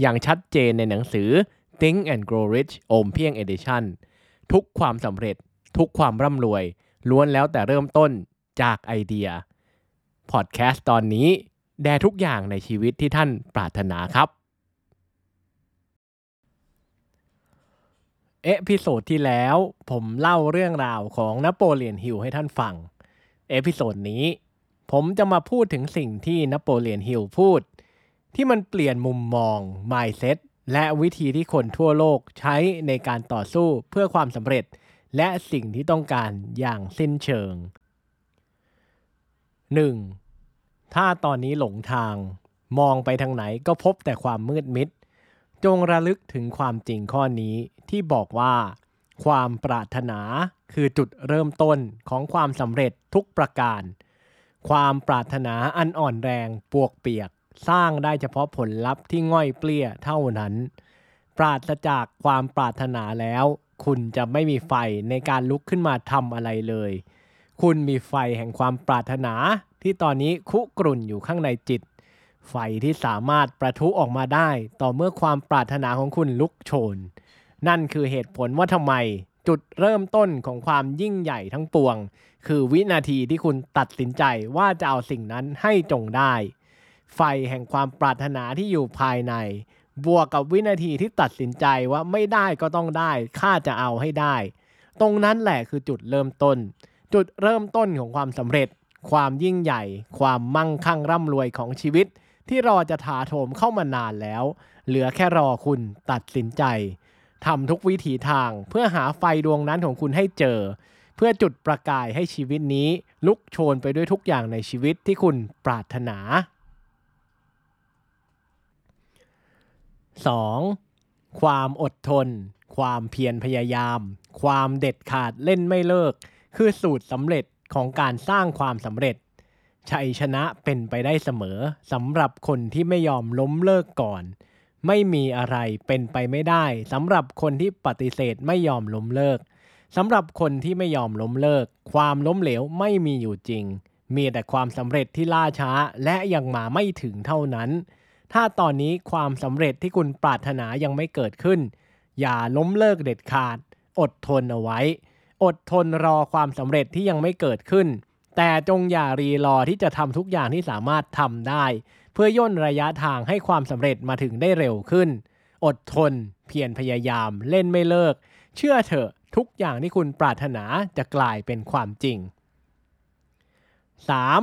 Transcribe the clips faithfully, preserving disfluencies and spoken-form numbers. อย่างชัดเจนในหนังสือThink and Grow Rich โอมเพียง Edition ทุกความสำเร็จทุกความร่ำรวยล้วนแล้วแต่เริ่มต้นจากไอเดียพอดแคสต์ตอนนี้แด่ทุกอย่างในชีวิตที่ท่านปรารถนาครับเอพิโซดที่แล้วผมเล่าเรื่องราวของนโปเลียนฮิลให้ท่านฟังเอพิโซดนี้ผมจะมาพูดถึงสิ่งที่นโปเลียนฮิลพูดที่มันเปลี่ยนมุมมอง mindsetและวิธีที่คนทั่วโลกใช้ในการต่อสู้เพื่อความสำเร็จและสิ่งที่ต้องการอย่างสิ้นเชิง หนึ่ง. ถ้าตอนนี้หลงทางมองไปทางไหนก็พบแต่ความมืดมิดจงระลึกถึงความจริงข้อนี้ที่บอกว่าความปรารถนาคือจุดเริ่มต้นของความสำเร็จทุกประการความปรารถนาอันอ่อนแรงปวกเปียกสร้างได้เฉพาะผลลัพธ์ที่ง่อยเปลี้ยเท่านั้นปราศจากความปรารถนาแล้วคุณจะไม่มีไฟในการลุกขึ้นมาทำอะไรเลยคุณมีไฟแห่งความปรารถนาที่ตอนนี้คุกรุ่นอยู่ข้างในจิตไฟที่สามารถประทุออกมาได้ต่อเมื่อความปรารถนาของคุณลุกโชนนั่นคือเหตุผลว่าทำไมจุดเริ่มต้นของความยิ่งใหญ่ทั้งปวงคือวินาทีที่คุณตัดสินใจว่าจะเอาสิ่งนั้นให้จงได้ไฟแห่งความปรารถนาที่อยู่ภายในบวกกับวินาทีที่ตัดสินใจว่าไม่ได้ก็ต้องได้ข้าจะเอาให้ได้ตรงนั้นแหละคือจุดเริ่มต้นจุดเริ่มต้นของความสำเร็จความยิ่งใหญ่ความมั่งคั่งร่ำรวยของชีวิตที่รอจะถาโถมเข้ามานานแล้วเหลือแค่รอคุณตัดสินใจทำทุกวิถีทางเพื่อหาไฟดวงนั้นของคุณให้เจอเพื่อจุดประกายให้ชีวิตนี้ลุกโชนไปด้วยทุกอย่างในชีวิตที่คุณปรารถนาสองความอดทนความเพียรพยายามความเด็ดขาดเล่นไม่เลิกคือสูตรสำเร็จของการสร้างความสำเร็จชัยชนะเป็นไปได้เสมอสำหรับคนที่ไม่ยอมล้มเลิกก่อนไม่มีอะไรเป็นไปไม่ได้สำหรับคนที่ปฏิเสธไม่ยอมล้มเลิกสำหรับคนที่ไม่ยอมล้มเลิกความล้มเหลวไม่มีอยู่จริงมีแต่ความสำเร็จที่ล่าช้าและยังมาไม่ถึงเท่านั้นถ้าตอนนี้ความสำเร็จที่คุณปรารถนายังไม่เกิดขึ้นอย่าล้มเลิกเด็ดขาดอดทนเอาไว้อดทนรอความสำเร็จที่ยังไม่เกิดขึ้นแต่จงอย่ารีรอที่จะทำทุกอย่างที่สามารถทำได้เพื่อย่นระยะทางให้ความสำเร็จมาถึงได้เร็วขึ้นอดทนเพียรพยายามเล่นไม่เลิกเชื่อเถอะทุกอย่างที่คุณปรารถนาจะกลายเป็นความจริง สาม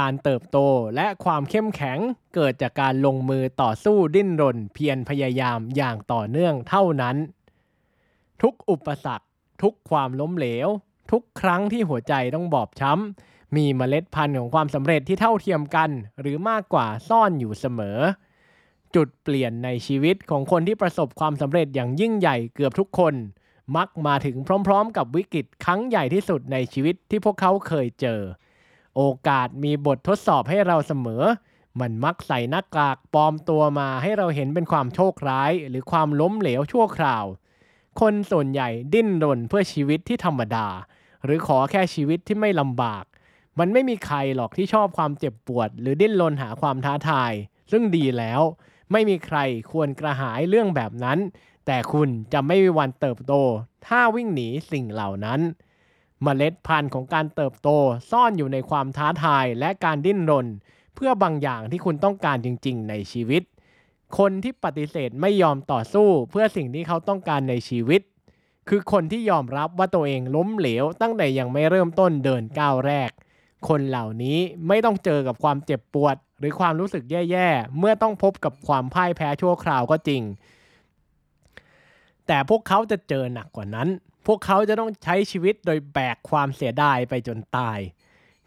การเติบโตและความเข้มแข็งเกิดจากการลงมือต่อสู้ดิ้นรนเพียรพยายามอย่างต่อเนื่องเท่านั้นทุกอุปสรรคทุกความล้มเหลวทุกครั้งที่หัวใจต้องบอบช้ำมีเมล็ดพันธุ์ของความสำเร็จที่เท่าเทียมกันหรือมากกว่าซ่อนอยู่เสมอจุดเปลี่ยนในชีวิตของคนที่ประสบความสำเร็จอย่างยิ่งใหญ่เกือบทุกคนมักมาถึงพร้อมๆกับวิกฤตครั้งใหญ่ที่สุดในชีวิตที่พวกเขาเคยเจอโอกาสมีบททดสอบให้เราเสมอมันมักใส่หน้ากากปลอมตัวมาให้เราเห็นเป็นความโชคร้ายหรือความล้มเหลวชั่วคราวคนส่วนใหญ่ดิ้นรนเพื่อชีวิตที่ธรรมดาหรือขอแค่ชีวิตที่ไม่ลำบากมันไม่มีใครหรอกที่ชอบความเจ็บปวดหรือดิ้นรนหาความท้าทายซึ่งดีแล้วไม่มีใครควรกระหายเรื่องแบบนั้นแต่คุณจะไม่มีวันเติบโตถ้าวิ่งหนีสิ่งเหล่านั้นเมล็ดพันธุ์ของการเติบโตซ่อนอยู่ในความท้าทายและการดิ้นรนเพื่อบางอย่างที่คุณต้องการจริงๆในชีวิตคนที่ปฏิเสธไม่ยอมต่อสู้เพื่อสิ่งที่เขาต้องการในชีวิต คือคนที่ยอมรับว่าตัวเองล้มเหลวตั้งแต่ยังไม่เริ่มต้นเดินก้าวแรกคนเหล่านี้ไม่ต้องเจอกับความเจ็บปวดหรือความรู้สึกแย่ๆเมื่อต้องพบกับความพ่ายแพ้ชั่วคราวก็จริงแต่พวกเขาจะเจอหนักกว่านั้นพวกเขาจะต้องใช้ชีวิตโดยแบกความเสียดายไปจนตาย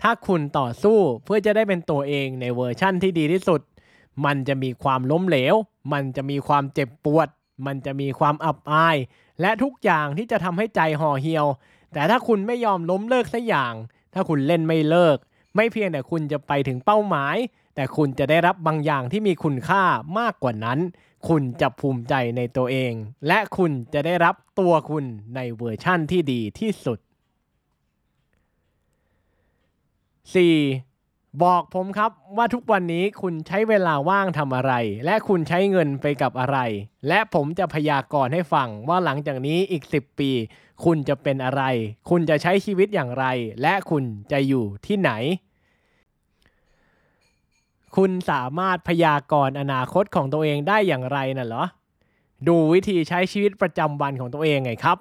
ถ้าคุณต่อสู้เพื่อจะได้เป็นตัวเองในเวอร์ชั่นที่ดีที่สุดมันจะมีความล้มเหลวมันจะมีความเจ็บปวดมันจะมีความอับอายและทุกอย่างที่จะทำให้ใจห่อเหี่ยวแต่ถ้าคุณไม่ยอมล้มเลิกสักอย่างถ้าคุณเล่นไม่เลิกไม่เพียงแต่คุณจะไปถึงเป้าหมายแต่คุณจะได้รับบางอย่างที่มีคุณค่ามากกว่านั้นคุณจะภูมิใจในตัวเองและคุณจะได้รับตัวคุณในเวอร์ชั่นที่ดีที่สุด สี่ บอกผมครับว่าทุกวันนี้คุณใช้เวลาว่างทำอะไรและคุณใช้เงินไปกับอะไรและผมจะพยากรณ์ให้ฟังว่าหลังจากนี้อีกสิบปีคุณจะเป็นอะไรคุณจะใช้ชีวิตอย่างไรและคุณจะอยู่ที่ไหนคุณสามารถพยากรณ์อนาคตของตัวเองได้อย่างไรน่ะเหรอดูวิธีใช้ชีวิตประจำวันของตัวเองไงครับ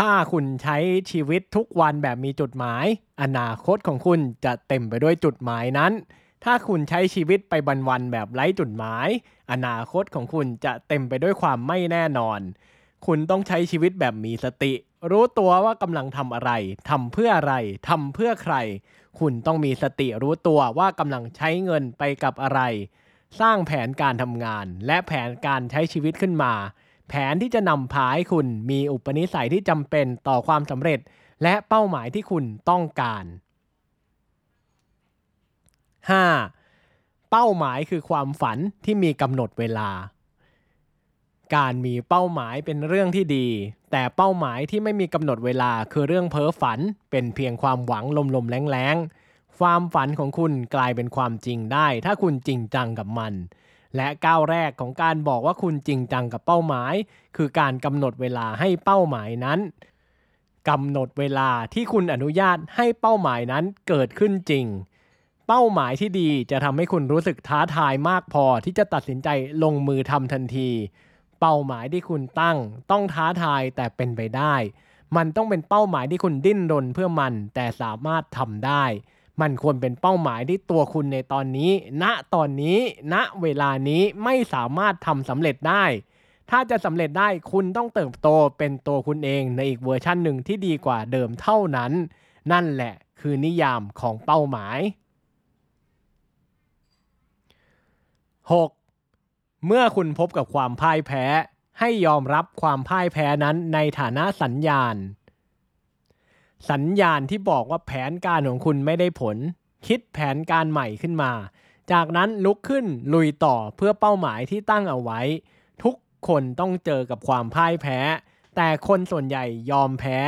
ถ้าคุณใช้ชีวิตทุกวันแบบมีจุดหมายอนาคตของคุณจะเต็มไปด้วยจุดหมายนั้นถ้าคุณใช้ชีวิตไปวันๆแบบไร้จุดหมายอนาคตของคุณจะเต็มไปด้วยความไม่แน่นอนคุณต้องใช้ชีวิตแบบมีสติรู้ตัวว่ากำลังทำอะไรทำเพื่ออะไรทำเพื่อใครคุณต้องมีสติรู้ตัวว่ากำลังใช้เงินไปกับอะไรสร้างแผนการทำงานและแผนการใช้ชีวิตขึ้นมาแผนที่จะนำพาให้คุณมีอุปนิสัยที่จำเป็นต่อความสำเร็จและเป้าหมายที่คุณต้องการ ห้า เป้าหมายคือความฝันที่มีกำหนดเวลาการมีเป้าหมายเป็นเรื่องที่ดีแต่เป้าหมายที่ไม่มีกำหนดเวลาคือเรื่องเพ้อฝันเป็นเพียงความหวังลมๆแล้งๆความฝันของคุณกลายเป็นความจริงได้ถ้าคุณจริงจังกับมันและก้าวแรกของการบอกว่าคุณจริงจังกับเป้าหมายคือการกำหนดเวลาให้เป้าหมายนั้นกำหนดเวลาที่คุณอนุญาตให้เป้าหมายนั้นเกิดขึ้นจริงเป้าหมายที่ดีจะทำให้คุณรู้สึกท้าทายมากพอที่จะตัดสินใจลงมือทำทันทีเป้าหมายที่คุณตั้งต้องท้าทายแต่เป็นไปได้มันต้องเป็นเป้าหมายที่คุณดิ้นรนเพื่อมันแต่สามารถทำได้มันควรเป็นเป้าหมายที่ตัวคุณในตอนนี้ณตอนนี้ณเวลานี้ไม่สามารถทำสำเร็จได้ถ้าจะสำเร็จได้คุณต้องเติบโตเป็นตัวคุณเองในอีกเวอร์ชันหนึ่งที่ดีกว่าเดิมเท่านั้นนั่นแหละคือนิยามของเป้าหมาย หกเมื่อคุณพบกับความพ่ายแพ้ให้ยอมรับความพ่ายแพ้นั้นในฐานะสัญญาณสัญญาณที่บอกว่าแผนการของคุณไม่ได้ผลคิดแผนการใหม่ขึ้นมาจากนั้นลุกขึ้นลุยต่อเพื่อเป้าหมายที่ตั้งเอาไว้ทุกคนต้องเจอกับความพ่ายแพ้แต่คนส่วนใหญ่ยอมแพ้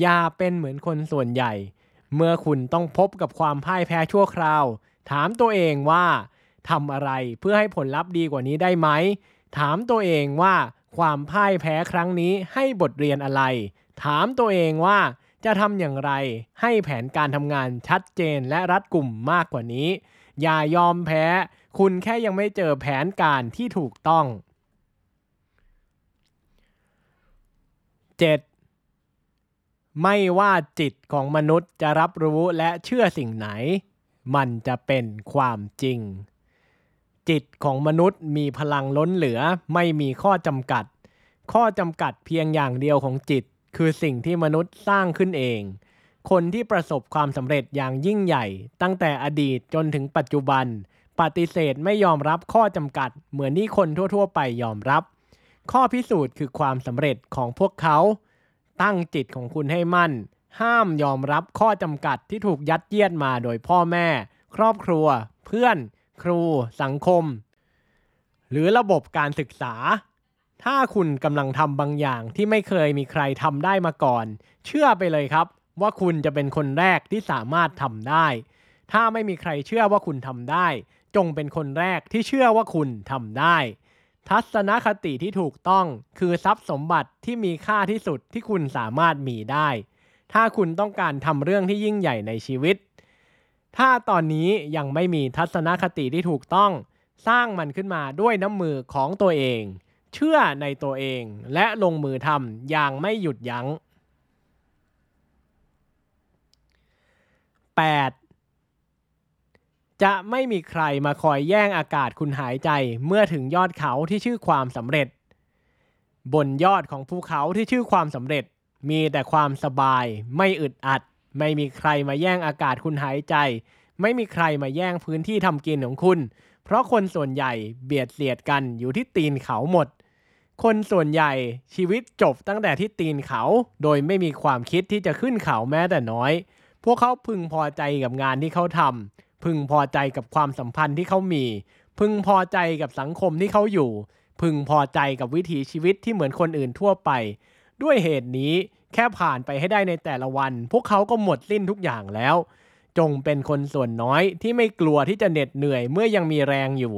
อย่าเป็นเหมือนคนส่วนใหญ่เมื่อคุณต้องพบกับความพ่ายแพ้ชั่วคราวถามตัวเองว่าทำอะไรเพื่อให้ผลลัพธ์ดีกว่านี้ได้ไหมถามตัวเองว่าความพ่ายแพ้ครั้งนี้ให้บทเรียนอะไรถามตัวเองว่าจะทำอย่างไรให้แผนการทำงานชัดเจนและรัดกุมมากกว่านี้อย่ายอมแพ้คุณแค่ยังไม่เจอแผนการที่ถูกต้อง เจ็ด ไม่ว่าจิตของมนุษย์จะรับรู้และเชื่อสิ่งไหนมันจะเป็นความจริงจิตของมนุษย์มีพลังล้นเหลือไม่มีข้อจำกัดข้อจำกัดเพียงอย่างเดียวของจิตคือสิ่งที่มนุษย์สร้างขึ้นเองคนที่ประสบความสำเร็จอย่างยิ่งใหญ่ตั้งแต่อดีตจนถึงปัจจุบันปฏิเสธไม่ยอมรับข้อจำกัดเหมือนที่คนทั่วๆไปยอมรับข้อพิสูจน์คือความสำเร็จของพวกเขาตั้งจิตของคุณให้มั่นห้ามยอมรับข้อจำกัดที่ถูกยัดเยียดมาโดยพ่อแม่ครอบครัวเพื่อนครูสังคมหรือระบบการศึกษาถ้าคุณกำลังทำบางอย่างที่ไม่เคยมีใครทำได้มาก่อนเชื่อไปเลยครับว่าคุณจะเป็นคนแรกที่สามารถทำได้ถ้าไม่มีใครเชื่อว่าคุณทำได้จงเป็นคนแรกที่เชื่อว่าคุณทำได้ทัศนคติที่ถูกต้องคือทรัพย์สมบัติที่มีค่าที่สุดที่คุณสามารถมีได้ถ้าคุณต้องการทำเรื่องที่ยิ่งใหญ่ในชีวิตถ้าตอนนี้ยังไม่มีทัศนคติที่ถูกต้องสร้างมันขึ้นมาด้วยน้ำมือของตัวเอง เชื่อในตัวเองและลงมือทำอย่างไม่หยุดยั้ง แปด. จะไม่มีใครมาคอยแย่งอากาศคุณหายใจเมื่อถึงยอดเขาที่ชื่อความสำเร็จบนยอดของภูเขาที่ชื่อความสำเร็จมีแต่ความสบายไม่อึดอัดไม่มีใครมาแย่งอากาศคุณหายใจไม่มีใครมาแย่งพื้นที่ทำกินของคุณเพราะคนส่วนใหญ่เบียดเสียดกันอยู่ที่ตีนเขาหมดคนส่วนใหญ่ชีวิตจบตั้งแต่ที่ตีนเขาโดยไม่มีความคิดที่จะขึ้นเขาแม้แต่น้อยพวกเขาพึงพอใจกับงานที่เขาทำพึงพอใจกับความสัมพันธ์ที่เขามีพึงพอใจกับสังคมที่เขาอยู่พึงพอใจกับวิถีชีวิตที่เหมือนคนอื่นทั่วไปด้วยเหตุนี้แค่ผ่านไปให้ได้ในแต่ละวันพวกเขาก็หมดสิ้นทุกอย่างแล้วจงเป็นคนส่วนน้อยที่ไม่กลัวที่จะเหน็ดเหนื่อยเมื่อยังมีแรงอยู่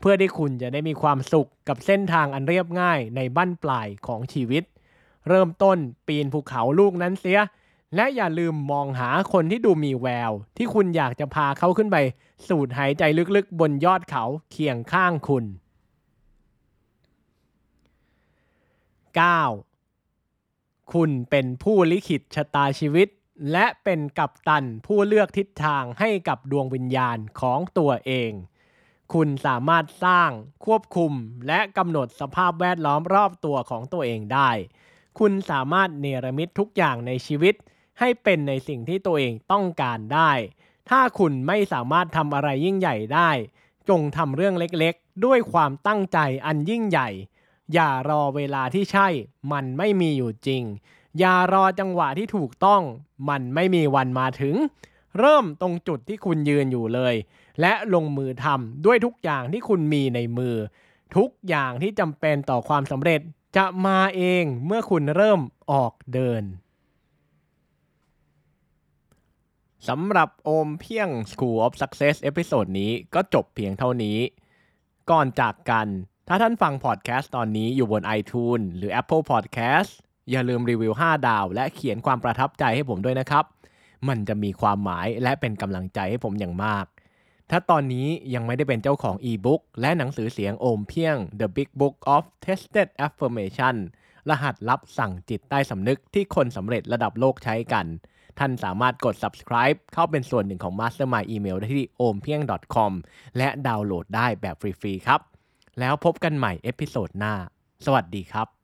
เพื่อที่คุณจะได้มีความสุขกับเส้นทางอันเรียบง่ายในบั้นปลายของชีวิตเริ่มต้นปีนภูเขาลูกนั้นเสียและอย่าลืมมองหาคนที่ดูมีแววที่คุณอยากจะพาเขาขึ้นไปสูดหายใจลึกๆบนยอดเขาเคียงข้างคุณ เก้า. คุณเป็นผู้ลิขิตชะตาชีวิตและเป็นกัปตันผู้เลือกทิศทางให้กับดวงวิญญาณของตัวเองคุณสามารถสร้างควบคุมและกำหนดสภาพแวดล้อมรอบตัวของตัวเองได้คุณสามารถเนรมิตทุกอย่างในชีวิตให้เป็นในสิ่งที่ตัวเองต้องการได้ถ้าคุณไม่สามารถทำอะไรยิ่งใหญ่ได้จงทำเรื่องเล็กๆด้วยความตั้งใจอันยิ่งใหญ่อย่ารอเวลาที่ใช่มันไม่มีอยู่จริงอย่ารอจังหวะที่ถูกต้องมันไม่มีวันมาถึงเริ่มตรงจุดที่คุณยืนอยู่เลยและลงมือทำด้วยทุกอย่างที่คุณมีในมือทุกอย่างที่จำเป็นต่อความสำเร็จจะมาเองเมื่อคุณเริ่มออกเดินสำหรับโอมเพียง School of Success เอพิโซดนี้ก็จบเพียงเท่านี้ก่อนจากกันถ้าท่านฟังพอดแคสต์ตอนนี้อยู่บน iTunes หรือ Apple Podcastอย่าลืมรีวิวห้าดาวและเขียนความประทับใจให้ผมด้วยนะครับมันจะมีความหมายและเป็นกำลังใจให้ผมอย่างมากถ้าตอนนี้ยังไม่ได้เป็นเจ้าของ e-book และหนังสือเสียงโอมเพียง The Big Book of Tested Affirmation รหัสลับสั่งจิตใต้สำนึกที่คนสำเร็จระดับโลกใช้กันท่านสามารถกด subscribe เข้าเป็นส่วนหนึ่งของ Master My Email ได้ที่ โอมเพียง ดอท คอม และดาวน์โหลดได้แบบฟรีๆครับแล้วพบกันใหม่เอพิโซดหน้าสวัสดีครับ